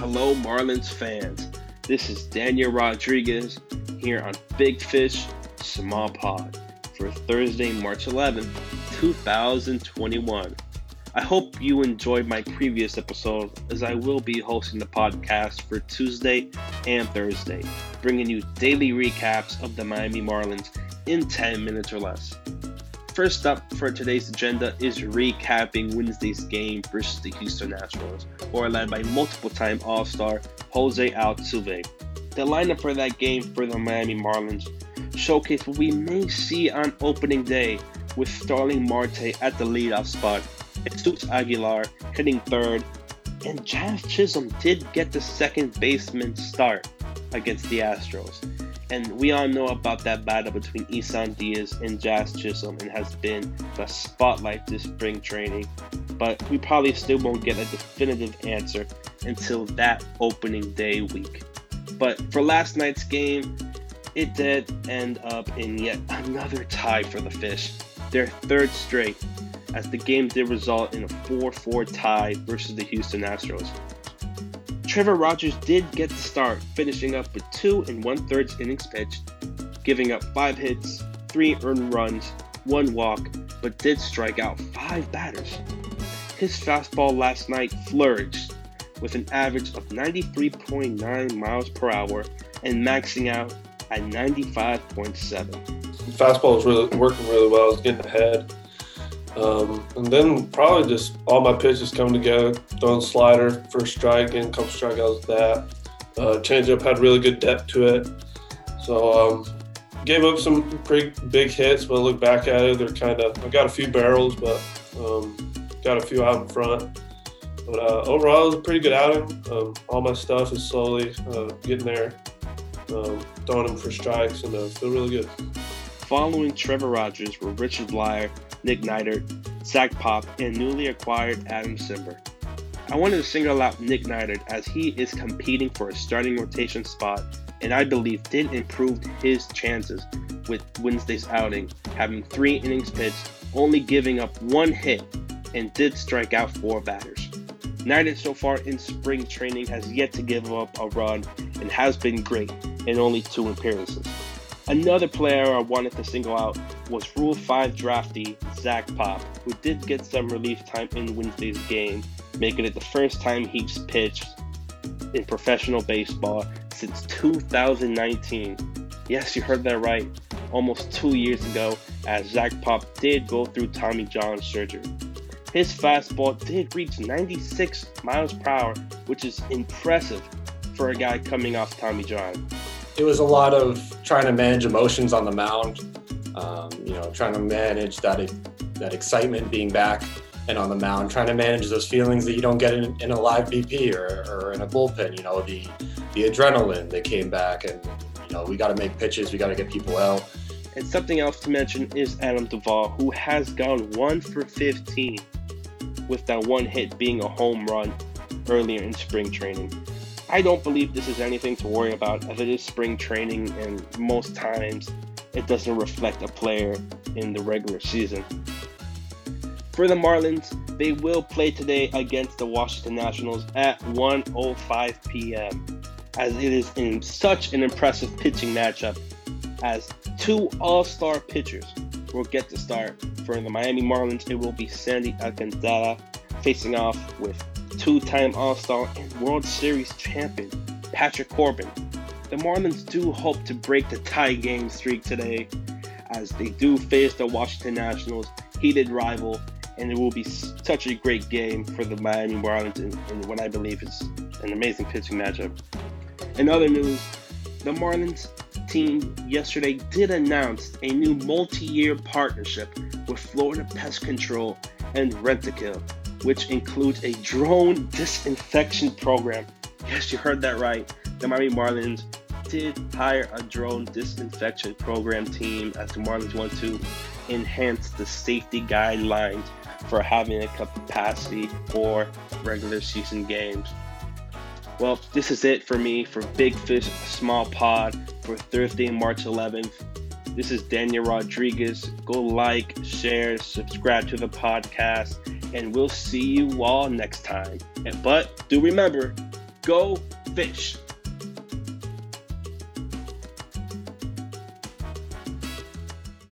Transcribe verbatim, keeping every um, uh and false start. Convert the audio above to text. Hello, Marlins fans. This is Daniel Rodriguez here on Big Fish, Small Pod for Thursday, March eleventh, twenty twenty-one. I hope you enjoyed my previous episode, as I will be hosting the podcast for Tuesday and Thursday, bringing you daily recaps of the Miami Marlins in ten minutes or less. First up for today's agenda is recapping Wednesday's game versus the Houston Astros, who are led by multiple-time All-Star Jose Altuve. The lineup for that game for the Miami Marlins showcased what we may see on opening day, with Starling Marte at the leadoff spot, Jesus Aguilar hitting third, and Jazz Chisholm did get the second baseman start against the Astros. And we all know about that battle between Isan Diaz and Jazz Chisholm, and has been the spotlight this spring training. But we probably still won't get a definitive answer until that opening day week. But for last night's game, it did end up in yet another tie for the Fish, their third straight, as the game did result in a four four tie versus the Houston Astros. Trevor Rogers did get the start, finishing up with two and one-thirds innings pitched, giving up five hits, three earned runs, one walk, but did strike out five batters. His fastball last night flourished, with an average of ninety-three point nine miles per hour and maxing out at ninety-five point seven. Fastball was really working really well. I was getting ahead. Um, and then probably just all my pitches coming together, throwing slider, first strike, and a couple strikeouts with that. Uh, changeup had really good depth to it. So um, gave up some pretty big hits, but I look back at it, they're kind of, I got a few barrels, but um, got a few out in front. But uh, overall, it was a pretty good outing. Um, all my stuff is slowly uh, getting there, um, throwing them for strikes, and uh, feel really good. Following Trevor Rogers were Richard Blier, Nick Neidert, Zach Pop, and newly acquired Adam Simber. I wanted to single out Nick Neidert, as he is competing for a starting rotation spot, and I believe did improve his chances with Wednesday's outing, having three innings pitched, only giving up one hit, and did strike out four batters. Neidert so far in spring training has yet to give up a run and has been great in only two appearances. Another player I wanted to single out was Rule five draftee Zach Pop, who did get some relief time in Wednesday's game, making it the first time he's pitched in professional baseball since two thousand nineteen. Yes, you heard that right, almost two years ago, as Zach Pop did go through Tommy John surgery. His fastball did reach ninety-six miles per hour, which is impressive for a guy coming off Tommy John. It was a lot of trying to manage emotions on the mound, um, you know, trying to manage that that excitement being back and on the mound, trying to manage those feelings that you don't get in, in a live B P or, or in a bullpen. You know, the the adrenaline that came back, and you know, we got to make pitches, we got to get people out. And something else to mention is Adam Duvall, who has gone one for fifteen, with that one hit being a home run earlier in spring training. I don't believe this is anything to worry about, as it is spring training and most times it doesn't reflect a player in the regular season. For the Marlins, they will play today against the Washington Nationals at one oh five p.m. as it is in such an impressive pitching matchup, as two all-star pitchers will get the start. For the Miami Marlins, it will be Sandy Alcantara facing off with two-time All-Star and World Series champion Patrick Corbin. The Marlins do hope to break the tie game streak today, as they do face the Washington Nationals, heated rival, and it will be such a great game for the Miami Marlins in, in what I believe is an amazing pitching matchup. In other news, the Marlins team yesterday did announce a new multi-year partnership with Florida Pest Control and Rent-A-Kill, which includes a drone disinfection program. Yes, you heard that right. The Miami Marlins did hire a drone disinfection program team, as the Marlins want to enhance the safety guidelines for having a capacity for regular season games. Well, this is it for me for Big Fish Small Pod for Thursday, March eleventh. This is Daniel Rodriguez. Go like, share, subscribe to the podcast, and we'll see you all next time. But do remember, Go Fish.